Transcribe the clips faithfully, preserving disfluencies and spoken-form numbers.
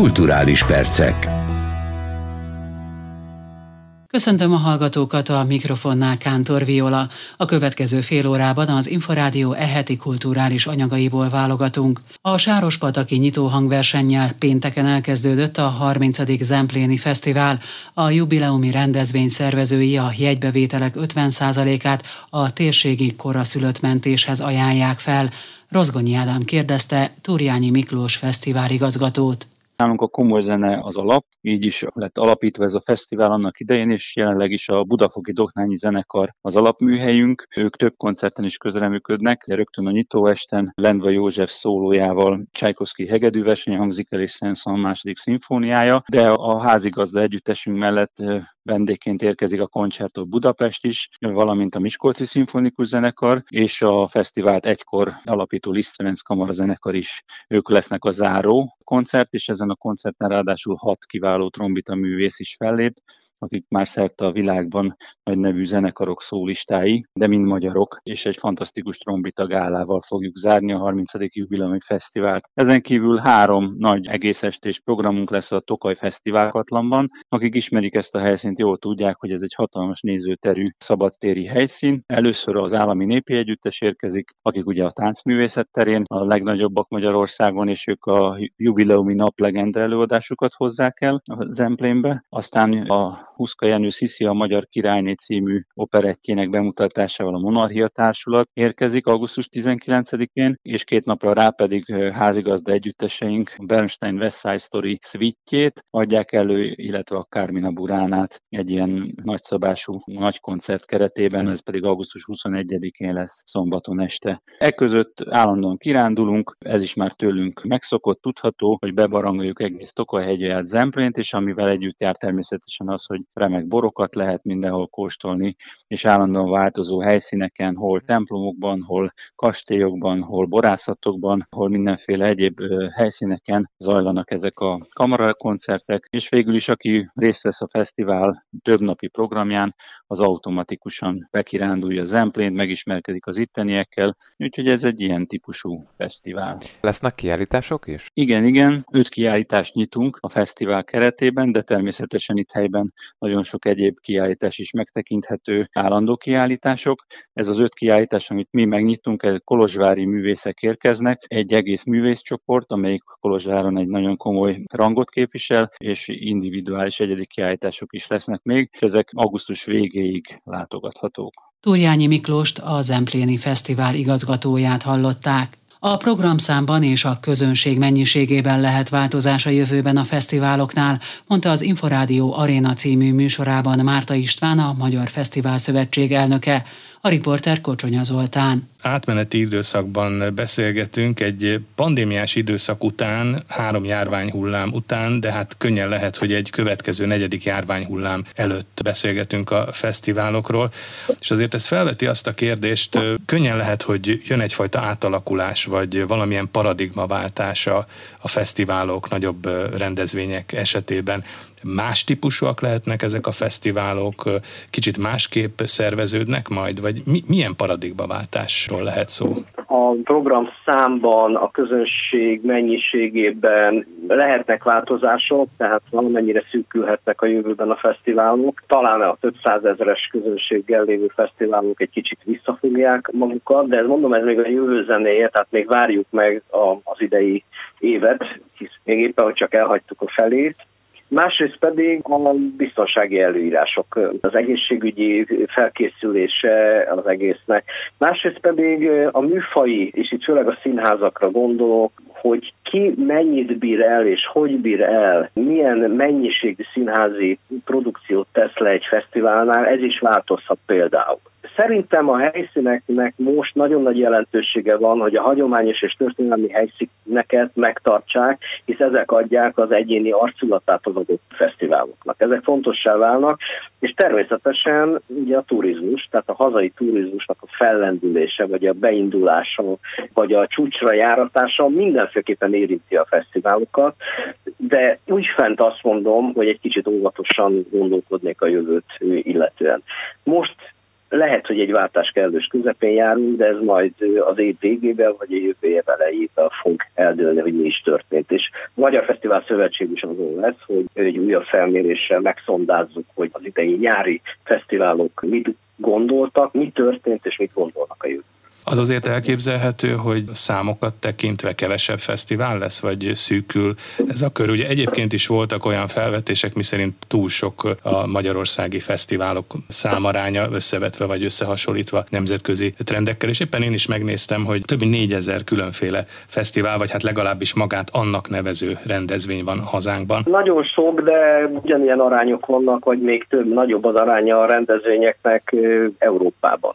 Kulturális percek. Köszöntöm a hallgatókat, a mikrofonnál Kántor Viola. A következő fél órában az Inforádió e-heti kulturális anyagaiból válogatunk. A sárospataki nyitó hangversennyel pénteken elkezdődött a harmincadik Zempléni fesztivál. A jubileumi rendezvény szervezői a jegybevételek ötven százalékát a térségi koraszülött mentéshez ajánlják fel. Rozgonyi Ádám kérdezte Túrjányi Miklós fesztiváligazgatót. Nálunk a komoly zene az alap, így is lett alapítva ez a fesztivál annak idején, és jelenleg is a Budafoki Dohnányi zenekar az alapműhelyünk. Ők több koncerten is közreműködnek, de rögtön a nyitóesten Lendvai József szólójával Csajkovszkij hegedűverseny hangzik el, és Szenszon második szimfóniája, de a házigazda együttesünk mellett vendégként érkezik a Koncertó Budapest is, valamint a Miskolci Szimfonikus Zenekar, és a fesztivált egykor alapító Liszt Ferenc Kamara Zenekar is. Ők lesznek a záró koncert, és ezen a koncerten ráadásul hat kiváló trombita művész is fellép, akik már szerte a világban nagy nevű zenekarok szólistái, de mind magyarok, és egy fantasztikus trombita gálával fogjuk zárni a harmincadik jubileumi fesztivált. Ezen kívül három nagy egész estés programunk lesz a Tokaj fesztiválkatlanban. Akik ismerik ezt a helyszínt, jól tudják, hogy ez egy hatalmas nézőterű szabadtéri helyszín. Először az Állami Népi Együttes érkezik, akik ugye a táncművészet terén a legnagyobbak Magyarországon, és ők a jubileumi nap legenda előadásukat hozzák el a Zemplénbe. Aztán a Huszka Jenő Sziszi a Magyar Királyné című operettjének bemutatásával a Monarchia Társulat érkezik augusztus tizenkilencedikén, és két napra rá pedig házigazda együtteseink Bernstein West Side Story szvittjét adják elő, illetve a Kármina Buránát egy ilyen nagyszabású nagy koncert keretében, ez pedig augusztus huszonegyedikén lesz szombaton este. Ekközött állandóan kirándulunk, ez is már tőlünk megszokott, tudható, hogy bebarangoljuk egész Tokaj hegyre át Zemplént, és amivel együtt jár természetesen az, hogy remek borokat lehet mindenhol kóstolni, és állandóan változó helyszíneken, hol templomokban, hol kastélyokban, hol borászatokban, hol mindenféle egyéb helyszíneken zajlanak ezek a kamarakoncertek, és végül is, aki részt vesz a fesztivál több napi programján, az automatikusan bekirándulja Zemplént, megismerkedik az itteniekkel, úgyhogy ez egy ilyen típusú fesztivál. Lesznek kiállítások is? Igen, igen, öt kiállítást nyitunk a fesztivál keretében, de természetesen itt helyben nagyon sok egyéb kiállítás is megtekinthető, állandó kiállítások. Ez az öt kiállítás, amit mi megnyitunk, kolozsvári művészek érkeznek, egy egész művészcsoport, amelyik Kolozsváron egy nagyon komoly rangot képvisel, és individuális egyedi kiállítások is lesznek még, és ezek augusztus végéig látogathatók. Túrjányi Miklóst, a Zempléni Fesztivál igazgatóját hallották. A programszámban és a közönség mennyiségében lehet változás a jövőben a fesztiváloknál, mondta az Inforádió Aréna című műsorában Márta István, a Magyar Fesztivál Szövetség elnöke. A riporter Kocsonya Zoltán. Átmeneti időszakban beszélgetünk, egy pandémiás időszak után, három járványhullám után, de hát könnyen lehet, hogy egy következő negyedik járványhullám előtt beszélgetünk a fesztiválokról, és azért ez felveti azt a kérdést, könnyen lehet, hogy jön egyfajta átalakulás, vagy valamilyen paradigmaváltása a fesztiválok, nagyobb rendezvények esetében. Más típusúak lehetnek ezek a fesztiválok, kicsit másképp szerveződnek majd, vagy mi, milyen paradigmaváltásról lehet szó? A program számban, a közönség mennyiségében lehetnek változások, tehát valamennyire szűkülhetnek a jövőben a fesztiválok. Talán a több százezeres közönséggel lévő fesztiválok egy kicsit visszafogják magukat, de mondom, ez még a jövő zenéje, tehát még várjuk meg az idei évet, hisz még éppen, hogy csak elhagytuk a felét. Másrészt pedig a biztonsági előírások, az egészségügyi felkészülése az egésznek. Másrészt pedig a műfai, és itt főleg a színházakra gondolok, hogy ki mennyit bír el és hogy bír el, milyen mennyiségű színházi produkciót tesz le egy fesztiválnál, ez is változhat például. Szerintem a helyszíneknek most nagyon nagy jelentősége van, hogy a hagyományos és történelmi helyszíneket megtartsák, hisz ezek adják az egyéni arculatát az adott fesztiváloknak. Ezek fontossá válnak, és természetesen ugye a turizmus, tehát a hazai turizmusnak a fellendülése, vagy a beindulása, vagy a csúcsra járatása mindenféleképpen érinti a fesztiválokat, de úgy fent azt mondom, hogy egy kicsit óvatosan gondolkodnék a jövőt illetően. Most Lehet, hogy egy váltás kellős közepén járunk, de ez majd az év végében, vagy a jövő év elejével fog eldőlni, hogy mi is történt. És a Magyar Fesztivál Szövetség is azon lesz, hogy egy újabb felméréssel megszondázzuk, hogy az idei nyári fesztiválok mit gondoltak, mi történt, és mit gondolnak a jövőben. Az azért elképzelhető, hogy számokat tekintve kevesebb fesztivál lesz, vagy szűkül ez a kör. Ugye egyébként is voltak olyan felvetések, miszerint túl sok a magyarországi fesztiválok számaránya összevetve, vagy összehasonlítva nemzetközi trendekkel, és éppen én is megnéztem, hogy több mint négyezer különféle fesztivál, vagy hát legalábbis magát annak nevező rendezvény van hazánkban. Nagyon sok, de ugyanilyen arányok vannak, vagy még több, nagyobb az aránya a rendezvényeknek Európában.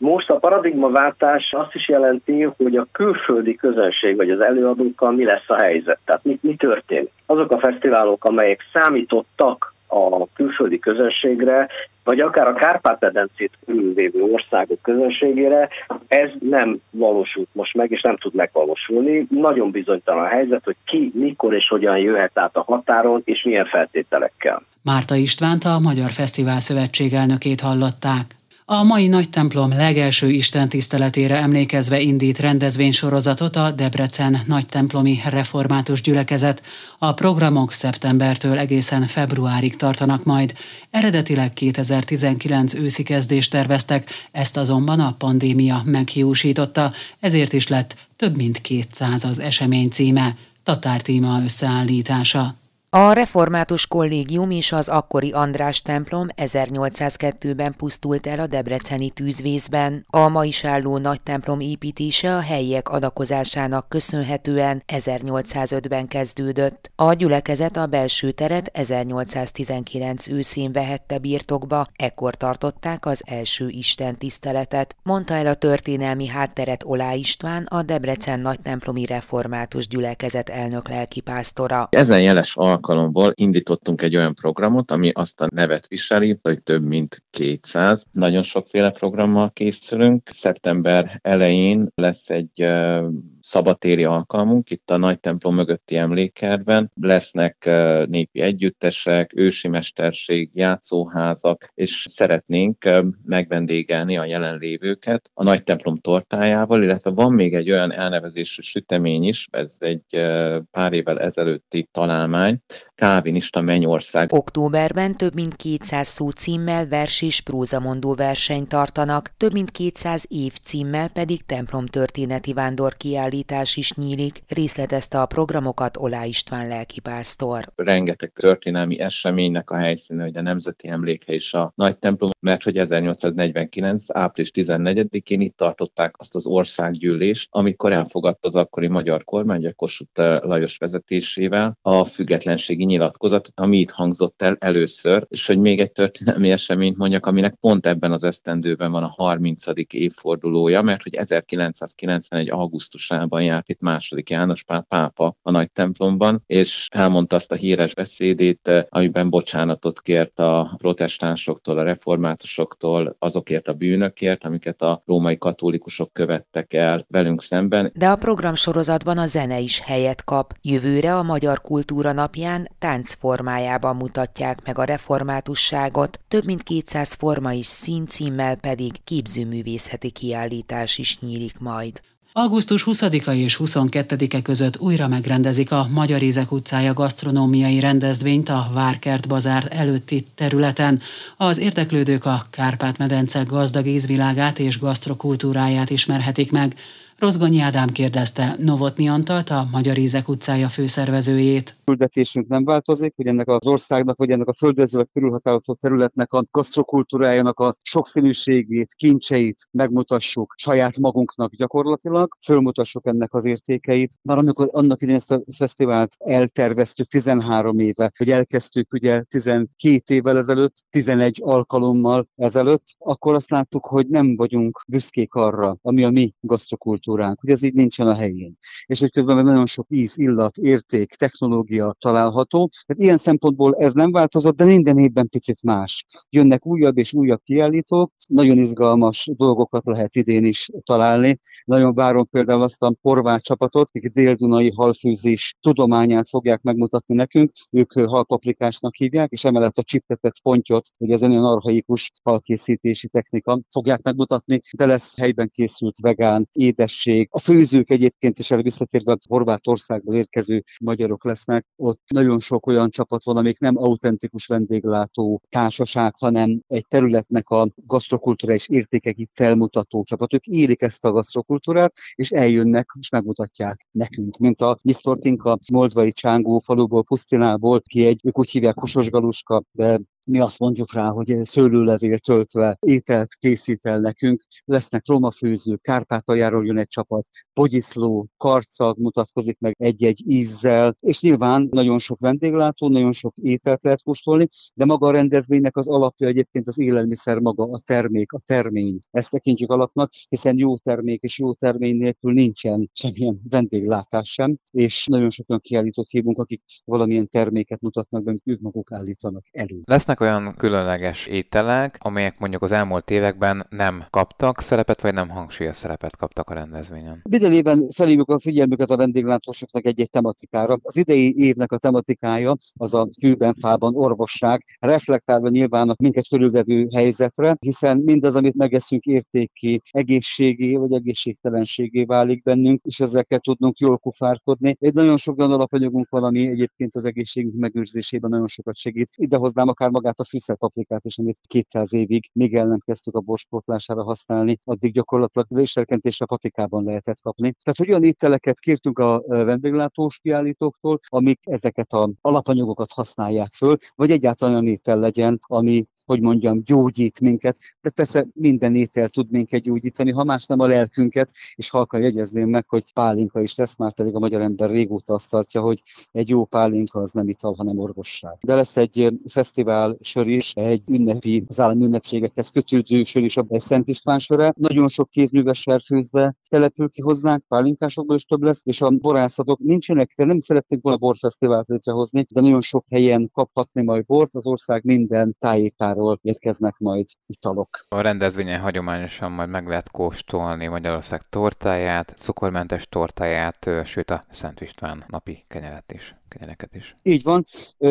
Most a paradigmaváltás azt is jelenti, hogy a külföldi közönség vagy az előadókkal mi lesz a helyzet, tehát mi, mi történik. Azok a fesztiválok, amelyek számítottak a külföldi közönségre, vagy akár a Kárpát-medencét körülvévő országok közönségére, ez nem valósult most meg, és nem tud megvalósulni. Nagyon bizonytalan a helyzet, hogy ki, mikor és hogyan jöhet át a határon, és milyen feltételekkel. Márta Istvánt, a Magyar Fesztivál Szövetség elnökét hallották. A mai Nagytemplom legelső istentiszteletére emlékezve indít rendezvénysorozatot a Debrecen Nagytemplomi Református Gyülekezet. A programok szeptembertől egészen februárig tartanak majd. Eredetileg kétezer-tizenkilenc őszi kezdést terveztek, ezt azonban a pandémia meghiúsította, ezért is lett több mint kétszáz az esemény címe, tatár téma összeállítása. A református kollégium és az akkori András templom ezernyolcszázkettőben pusztult el a debreceni tűzvészben. A ma is álló nagy templom építése a helyiek adakozásának köszönhetően ezernyolcszázötben kezdődött. A gyülekezet a belső teret ezernyolcszáztizenkilenc őszén vehette birtokba, ekkor tartották az első istentiszteletet, mondta el a történelmi hátteret Olá István, a Debrecen Nagytemplomi Református Gyülekezet elnök lelkipásztora. Ezen jeles a alkalomból indítottunk egy olyan programot, ami azt a nevet viseli, hogy több mint kétszáz. Nagyon sokféle programmal készülünk. Szeptember elején lesz egy uh, szabadtéri alkalmunk, itt a nagy templom mögötti emlékkertben. Lesznek uh, népi együttesek, ősi mesterség, játszóházak, és szeretnénk uh, megvendégelni a jelenlévőket a nagy templom tortájával, illetve van még egy olyan elnevezésű sütemény is, ez egy uh, pár évvel ezelőtti találmány, Kávinista Mennyország. Októberben több mint kétszáz szó címmel vers és prózamondó versenyt tartanak, több mint kétszáz év címmel pedig templomtörténeti vándorkiállítás is nyílik, részletezte a programokat Olá István lelkipásztor. Rengeteg történelmi eseménynek a helyszíne, hogy a Nemzeti Emlékhely és a Nagy Templom, mert hogy ezernyolcszáznegyvenkilenc. április tizennegyedikén itt tartották azt az országgyűlést, amikor elfogadta az akkori magyar kormány, a Kossuth Lajos vezetésével a függetlenségi nyilatkozat, ami itt hangzott el először, és hogy még egy történelmi eseményt mondjak, aminek pont ebben az esztendőben van a harmincadik évfordulója, mert hogy ezerkilencszázkilencvenegy. augusztusában járt itt második János Pápa a nagy templomban, és elmondta azt a híres beszédét, amiben bocsánatot kért a protestánsoktól, a reformátusoktól, azokért a bűnökért, amiket a római katolikusok követtek el velünk szemben. De a programsorozatban a zene is helyet kap. Jövőre a Magyar Kultúra Napján tánc formájában mutatják meg a reformátusságot, több mint kétszáz forma és színcímmel pedig képzőművészeti kiállítás is nyílik majd. augusztus huszadika és huszonkettedike között újra megrendezik a Magyar Ízek utcája gasztronómiai rendezvényt a Várkert Bazár előtti területen. Az érdeklődők a Kárpát-medence gazdag ízvilágát és gasztrokultúráját ismerhetik meg. Rozgonyi Ádám kérdezte Novotny Antalt, a Magyar Ízek utcája főszervezőjét. A küldetésünk nem változik, hogy ennek az országnak, vagy ennek a földrajzilag körülhatárolt területnek a gasztrokultúrájának a sokszínűségét, kincseit megmutassuk saját magunknak gyakorlatilag, fölmutassuk ennek az értékeit. Már amikor annak idején ezt a fesztivált elterveztük tizenhárom éve, hogy elkezdtük ugye tizenkét évvel ezelőtt, tizenegy alkalommal ezelőtt, akkor azt láttuk, hogy nem vagyunk büszkék arra, ami a mi gasztrokultúránk. kultúránk, hogy ez így nincsen a helyén. És hogy közben nagyon sok íz, illat, érték, technológia található. Tehát ilyen szempontból ez nem változott, de minden évben picit más. Jönnek újabb és újabb kiállítók, nagyon izgalmas dolgokat lehet idén is találni. Nagyon várom például azt a horvát csapatot, akik dél-dunai halfűzés tudományát fogják megmutatni nekünk. Ők halpaprikásnak hívják, és emellett a csiptetett pontyot, hogy ez egy nagyon archaikus halkészítési technika, fogják megmutatni, de lesz helyben készült vegán édesség. A főzők egyébként is, erre visszatérve, Horvátországból érkező magyarok lesznek. Ott nagyon sok olyan csapat van, amik nem autentikus vendéglátó társaság, hanem egy területnek a gasztrokulturális értékeit felmutató csapat. Ők élik ezt a gasztrokultúrát, és eljönnek, és megmutatják nekünk, mint a misztor Tinka moldvai Csángó faluból, Pusztinából, ki egy, ők úgy hívják Husos Galuska, de mi azt mondjuk rá, hogy szőlőlevél töltve ételt készít el nekünk. Lesznek romafőzők, Kárpátaljáról jön egy csapat, Bogyiszló, Karcag mutatkozik meg egy-egy ízzel, és nyilván nagyon sok vendéglátó, nagyon sok ételt lehet kóstolni, de maga a rendezvénynek az alapja egyébként az élelmiszer maga, a termék, a termény. Ezt tekintjük alapnak, hiszen jó termék és jó termény nélkül nincsen semmilyen vendéglátás sem, és nagyon sok olyan kiállítót hívunk, akik valamilyen terméket mutatnak, de ők maguk állítanak elő. Lesznek olyan különleges ételek, amelyek mondjuk az elmúlt években nem kaptak szerepet, vagy nem hangsúlyos szerepet kaptak a rendezvényen? Minden évben felhívjuk a figyelmüket a vendéglátósoknak egy-egy tematikára. Az idei évnek a tematikája az a fűben, fában orvosság, reflektálva nyilván a minket körülvevő helyzetre, hiszen mindaz, amit megeszünk, értéki, egészségi vagy egészségtelenségé válik bennünk, és ezzel kell tudnunk jól kufárkodni. Egy nagyon sok olyan alapanyagunk van, ami egyébként az egészségünk megőrzésében nagyon sokat segít. Idehoznám akár magát a fűszerpaprikát is, amit kétszáz évig, még el nem kezdtük a borspótlására használni, addig gyakorlatilag serkentésre patikában lehetett kapni. Tehát, hogy olyan ételeket kértünk a vendéglátós kiállítóktól, amik ezeket az alapanyagokat használják föl, vagy egyáltalán olyan étel legyen, ami, hogy mondjam, gyógyít minket. De persze minden étel tud minket gyógyítani, ha más nem a lelkünket, és halkan jegyezném meg, hogy pálinka is lesz, már pedig a magyar ember régóta azt tartja, hogy egy jó pálinka az nem ital, hanem orvosság. De lesz egy fesztivál sör is, egy ünnepi, az állami ünnepségekhez kötődő sör is, abban egy Szent István söre. Nagyon sok kézműves serfőzde települ ki hozzánk, pálinkásokból is több lesz, és a borászatok nincsenek, de nem szeretnénk volna borfesztivált létrehozni, de nagyon sok helyen kaphatni majd bort, az ország minden tájékáról érkeznek majd italok. A rendezvényen hagyományosan majd meg lehet kóstolni Magyarország tortáját, cukormentes tortáját, sőt a Szent István napi kenyeret is. Kenyereket is. Így van,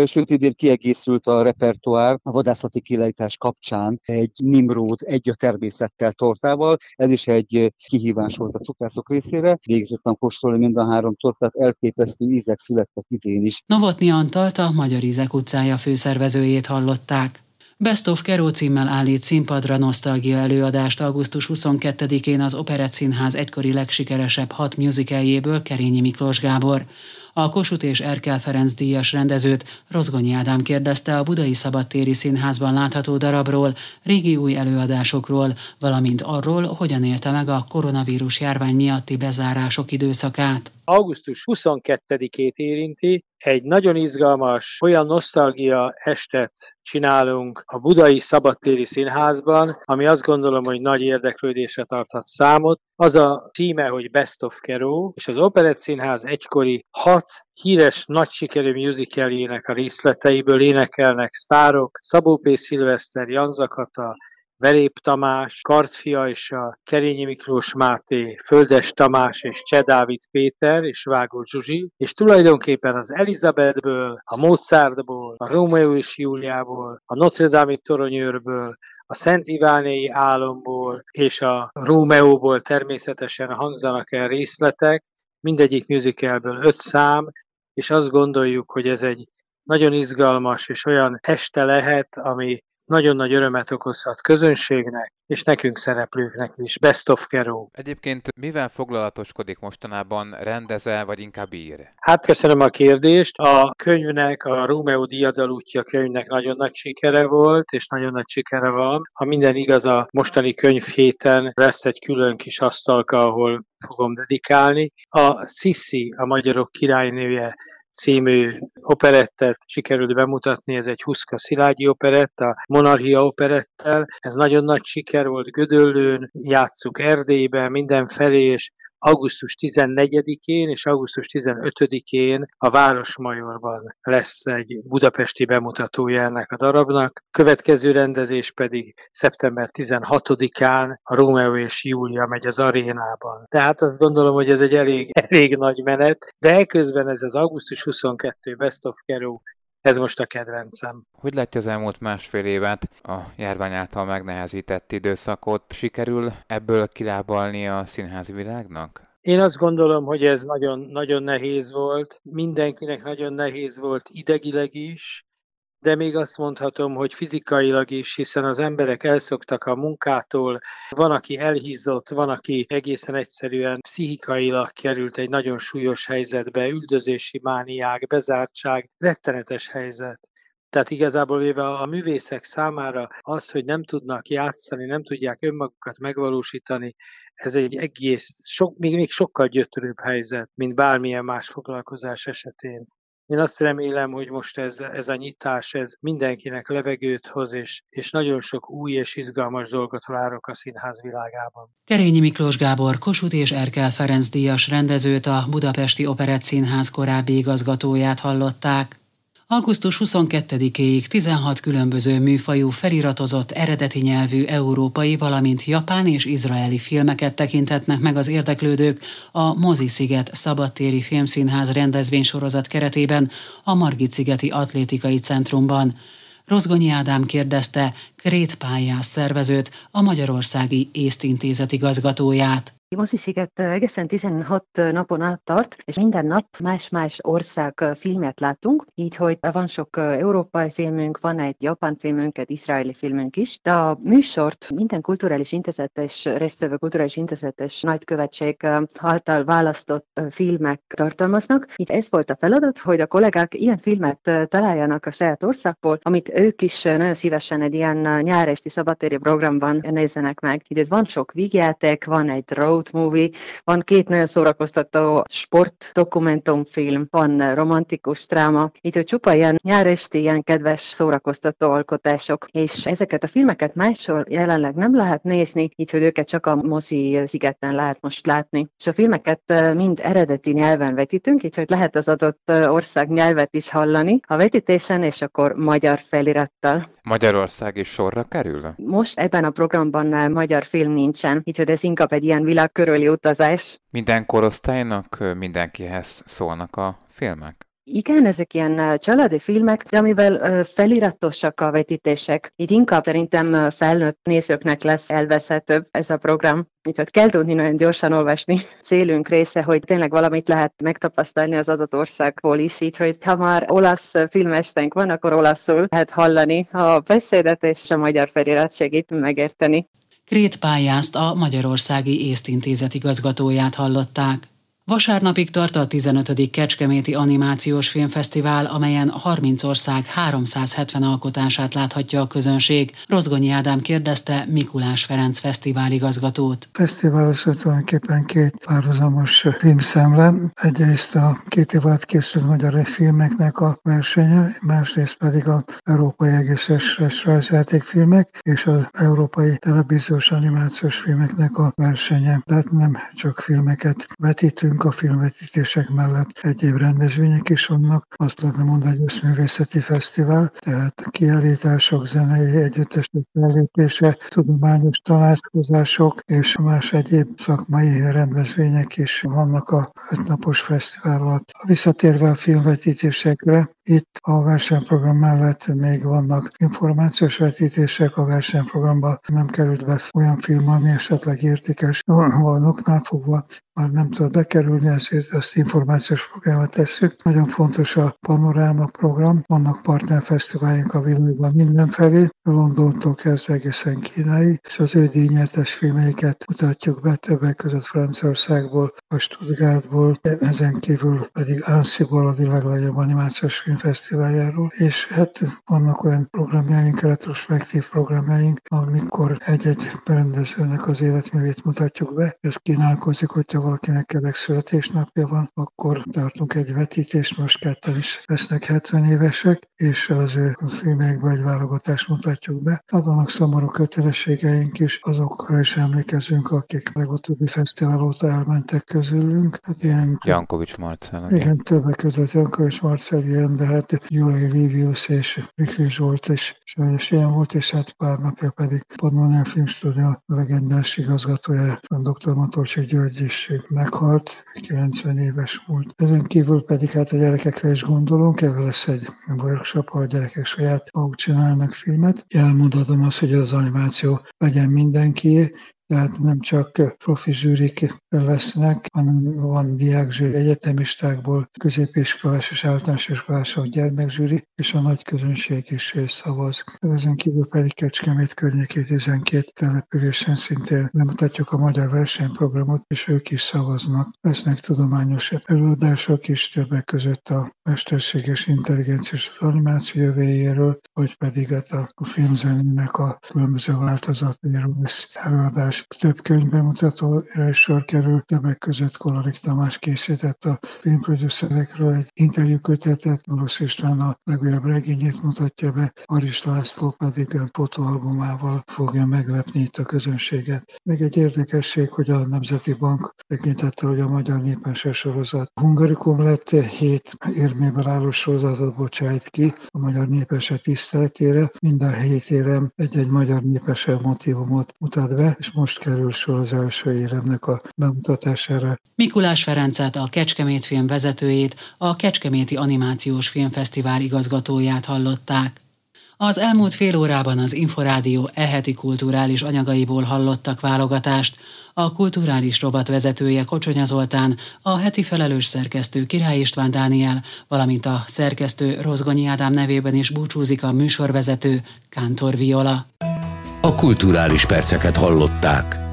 sőt idén kiegészült a repertoár a vadászati kiállítás kapcsán egy Nimród egy a természettel tortával, ez is egy kihívás volt a cukrászok részére, végig tudtam kóstolni mind a három tortát, elképesztő ízek születtek idén is. Novotny Antalt, a Magyar Ízek utcája főszervezőjét hallották. Best of Keró címmel állít színpadra nosztalgia előadást augusztus huszonkettedikén az Operett Színház egykori legsikeresebb hat musicaljéből Kerényi Miklós Gábor. A Kossuth és Erkel Ferenc díjas rendezőt Rozgonyi Ádám kérdezte a Budai Szabadtéri Színházban látható darabról, régi új előadásokról, valamint arról, hogyan élte meg a koronavírus járvány miatti bezárások időszakát. augusztus huszonkettedikét érinti, egy nagyon izgalmas, olyan nosztalgia estet csinálunk a Budai Szabadtéri Színházban, ami azt gondolom, hogy nagy érdeklődésre tarthat számot. Az a címe, hogy Best of Keró, és az Operett Színház egykori hat híres, nagy sikerű musicaljének a részleteiből énekelnek sztárok, Szabó Pész Hilveszter, Jan Zakata, Velép Tamás, Kartfia és a Kerényi Miklós Máté, Földes Tamás és Cseh Dávid Péter és Vágó Zsuzsi, és tulajdonképpen az Elizabethből, a Mozartból, a Rómeó és Júliából, a Notre-Dame-i toronyőrből, a Szent Ivánéi álomból és a Rómeóból természetesen hangzanak el részletek, mindegyik musicalből öt szám, és azt gondoljuk, hogy ez egy nagyon izgalmas és olyan este lehet, ami nagyon nagy örömet okozhat közönségnek, és nekünk szereplőknek is. Best of Keró. Egyébként mivel foglalatoskodik mostanában, rendezel, vagy inkább ír? Hát köszönöm a kérdést. A könyvnek, a Rómeó diadalútja könyvnek nagyon nagy sikere volt, és nagyon nagy sikere van. Ha minden igaz, a mostani könyv héten lesz egy külön kis asztalka, ahol fogom dedikálni. A Sissi, a magyarok királynője című operettet sikerült bemutatni, ez egy Huszka Szilágyi operett, a Monarchia operettel. Ez nagyon nagy siker volt, Gödöllőn játsszuk, Erdélyben, mindenfelé, és augusztus tizennegyedikén és augusztus tizenötödikén a Városmajorban lesz egy budapesti bemutatója ennek a darabnak. Következő rendezés pedig szeptember tizenhatodikán a Rómeó és Júlia megy az arénában. Tehát azt gondolom, hogy ez egy elég, elég nagy menet, de eközben ez az augusztus huszonkettő Best of Keró, ez most a kedvencem. Hogy látja az elmúlt másfél évet, a járvány által megnehezített időszakot? Sikerül ebből kilábalni a színházi világnak? Én azt gondolom, hogy ez nagyon, nagyon nehéz volt. Mindenkinek nagyon nehéz volt idegileg is, de még azt mondhatom, hogy fizikailag is, hiszen az emberek elszoktak a munkától, van, aki elhízott, van, aki egészen egyszerűen pszichikailag került egy nagyon súlyos helyzetbe, üldözési mániák, bezártság, rettenetes helyzet. Tehát igazából véve a művészek számára az, hogy nem tudnak játszani, nem tudják önmagukat megvalósítani, ez egy egész, sok, még, még sokkal gyötrőbb helyzet, mint bármilyen más foglalkozás esetén. Én azt remélem, hogy most ez, ez a nyitás, ez mindenkinek levegőt hoz, és, és nagyon sok új és izgalmas dolgot várok a színház világában. Kerényi Miklós Gábor, Kossuth és Erkel Ferenc díjas rendezőt, a Budapesti Operett Színház korábbi igazgatóját hallották. augusztus huszonkettedikéig tizenhat különböző műfajú feliratozott eredeti nyelvű európai, valamint japán és izraeli filmeket tekinthetnek meg az érdeklődők a Mozi-sziget Szabadtéri Filmszínház rendezvénysorozat keretében a Margit-szigeti Atlétikai Centrumban. Rozgonyi Ádám kérdezte Krét Pályás szervezőt, a Magyarországi Észt Intézet igazgatóját. A Mozi-sziget egészen tizenhat napon át tart, és minden nap más-más ország filmet látunk, így hogy van sok európai filmünk, van egy japán filmünk, egy izraeli filmünk is, de a műsort minden kulturális intézetes, résztvevő kulturális intézetes nagykövetség által választott filmek tartalmaznak, így ez volt a feladat, hogy a kollégák ilyen filmet találjanak a saját országból, amit ők is nagyon szívesen egy ilyen nyári esti szabadtéri programban nézzenek meg. Így van sok vígjáték, van egy road movie, van két nagyon szórakoztató sportdokumentumfilm, van romantikus dráma, így hogy csupa ilyen nyáresti, ilyen kedves szórakoztató alkotások, és ezeket a filmeket máshol jelenleg nem lehet nézni, így hogy őket csak a Mozi-szigeten lehet most látni. És a filmeket mind eredeti nyelven vetítünk, így hogy lehet az adott ország nyelvet is hallani a vetítésen, és akkor magyar felirattal. Magyarország is sorra kerül? Most ebben a programban magyar film nincsen, így hogy ez inkább egy ilyen világkörüli utazás. Minden korosztálynak, mindenkihez szólnak a filmek? Igen, ezek ilyen családi filmek, de amivel feliratosak a vetítések, így inkább szerintem felnőtt nézőknek lesz elveszhetőbb ez a program. Úgyhogy kell tudni nagyon gyorsan olvasni. Célünk része, hogy tényleg valamit lehet megtapasztalni az adott országból is, így hogy ha már olasz filmesténk van, akkor olaszul lehet hallani a beszédet, és a magyar felirat segít megérteni. Krét Pályást, a Magyarországi Észt Intézet igazgatóját hallották. Vasárnapig tart a tizenötödik Kecskeméti animációs filmfesztivál, amelyen harminc ország háromszázhetven alkotását láthatja a közönség. Rozgonyi Ádám kérdezte Mikulás Ferenc fesztivál igazgatót. Fesztiválos tulajdonképpen két párhuzamos filmszemle. Egyrészt a két év alatt készült magyar filmeknek a versenye, másrészt pedig az európai egészes rajzjátékfilmek és az európai televíziós animációs filmeknek a versenye. Tehát nem csak filmeket vetítünk, a filmvetítések mellett egyéb rendezvények is vannak, azt lehetne mondani, hogy összművészeti fesztivál, tehát kiállítások, zenei együttesek fellépése, tudományos tanácskozások és más egyéb szakmai rendezvények is vannak a ötnapos fesztivál alatt. Visszatérve a filmvetítésekre, itt a versenyprogram mellett még vannak információs vetítések, a versenyprogramban nem került be olyan film, ami esetleg értékes, valóknál fogva már nem tud bekerülni, ezért ezt információs programra tesszük. Nagyon fontos a panoráma program, vannak partnerfesztiválink a világban mindenfelé, Londontól kezdve egészen Kínáig, és az ő díjnyertes filmeiket mutatjuk be többek között Franciaországból, a Stuttgartból, ezen kívül pedig Ansiból, a világ legnagyobb animációs filmfesztiváljáról, és hát vannak olyan programjaink, retrospektív programjaink, amikor egy-egy rendezőnek az életművét mutatjuk be, és kínálkozik, hogyha valakinek elég születésnapja van, akkor tartunk egy vetítést, most ketten is lesznek hetven évesek, és az ő filmekbe egy válogatást mutatjuk be. Hát vannak szomorú kötelességeink is, azokra is emlékezünk, akik legutóbbi fesztivál óta elmentek közülünk. Hát ilyen, Jankovics Marcell. Igen, többek között Jankovics Marcell ilyen, de hát Gyulai Livius és Rikli Zsolt is sajnos ilyen volt, és hát pár napja pedig Padmónia Filmstúdió legendás igazgatója, dr. Matolcsik György is meghalt, kilencven éves volt. Ezen kívül pedig hát a gyerekekre is gondolunk, ebben lesz egy workshop, ahol a gyerekek saját maguk csinálnak filmet. Elmondhatom azt, hogy az animáció legyen mindenkié, tehát nem csak profi zsűrik lesznek, hanem van diákzsűri egyetemistákból, középiskolás és általános iskolás, gyermekzsűri, és a nagy közönség is szavaz. Ezen kívül pedig Kecskemét környékén tizenkét településen szintén bemutatjuk a magyar versenyprogramot, és ők is szavaznak. Lesznek tudományos előadások is, többek között a mesterséges intelligenciás animáció jövőjéről, vagy pedig a filmzenének a különböző változatáról lesz előadás. Több könyv bemutatóra is sor kerül, többek között Kolorik Tamás készített a filmproducerekről egy interjúkötetet, Olá István a legújabb regényét mutatja be, Haris László pedig a fotóalbumával fogja meglepni itt a közönséget. Meg egy érdekesség, hogy a Nemzeti Bank tekintettel, hogy a magyar népmese sorozat hungarikum lett, hét érméből álló sorozatot bocsájt ki a magyar népmese tiszteletére, mind a hét érem egy-egy magyar népmese motívumot mutat be, és most kerül sor az első éremnek a bemutatására. Mikulás Ferencet, a Kecskemét film vezetőjét, a Kecskeméti Animációs Filmfesztivál igazgatóját hallották. Az elmúlt fél órában az Inforádió e-heti kulturális anyagaiból hallottak válogatást. A kulturális rovat vezetője Kocsonya Zoltán, a heti felelős szerkesztő Király István Dániel, valamint a szerkesztő Rozgonyi Ádám nevében is búcsúzik a műsorvezető Kántor Viola. A kulturális perceket hallották.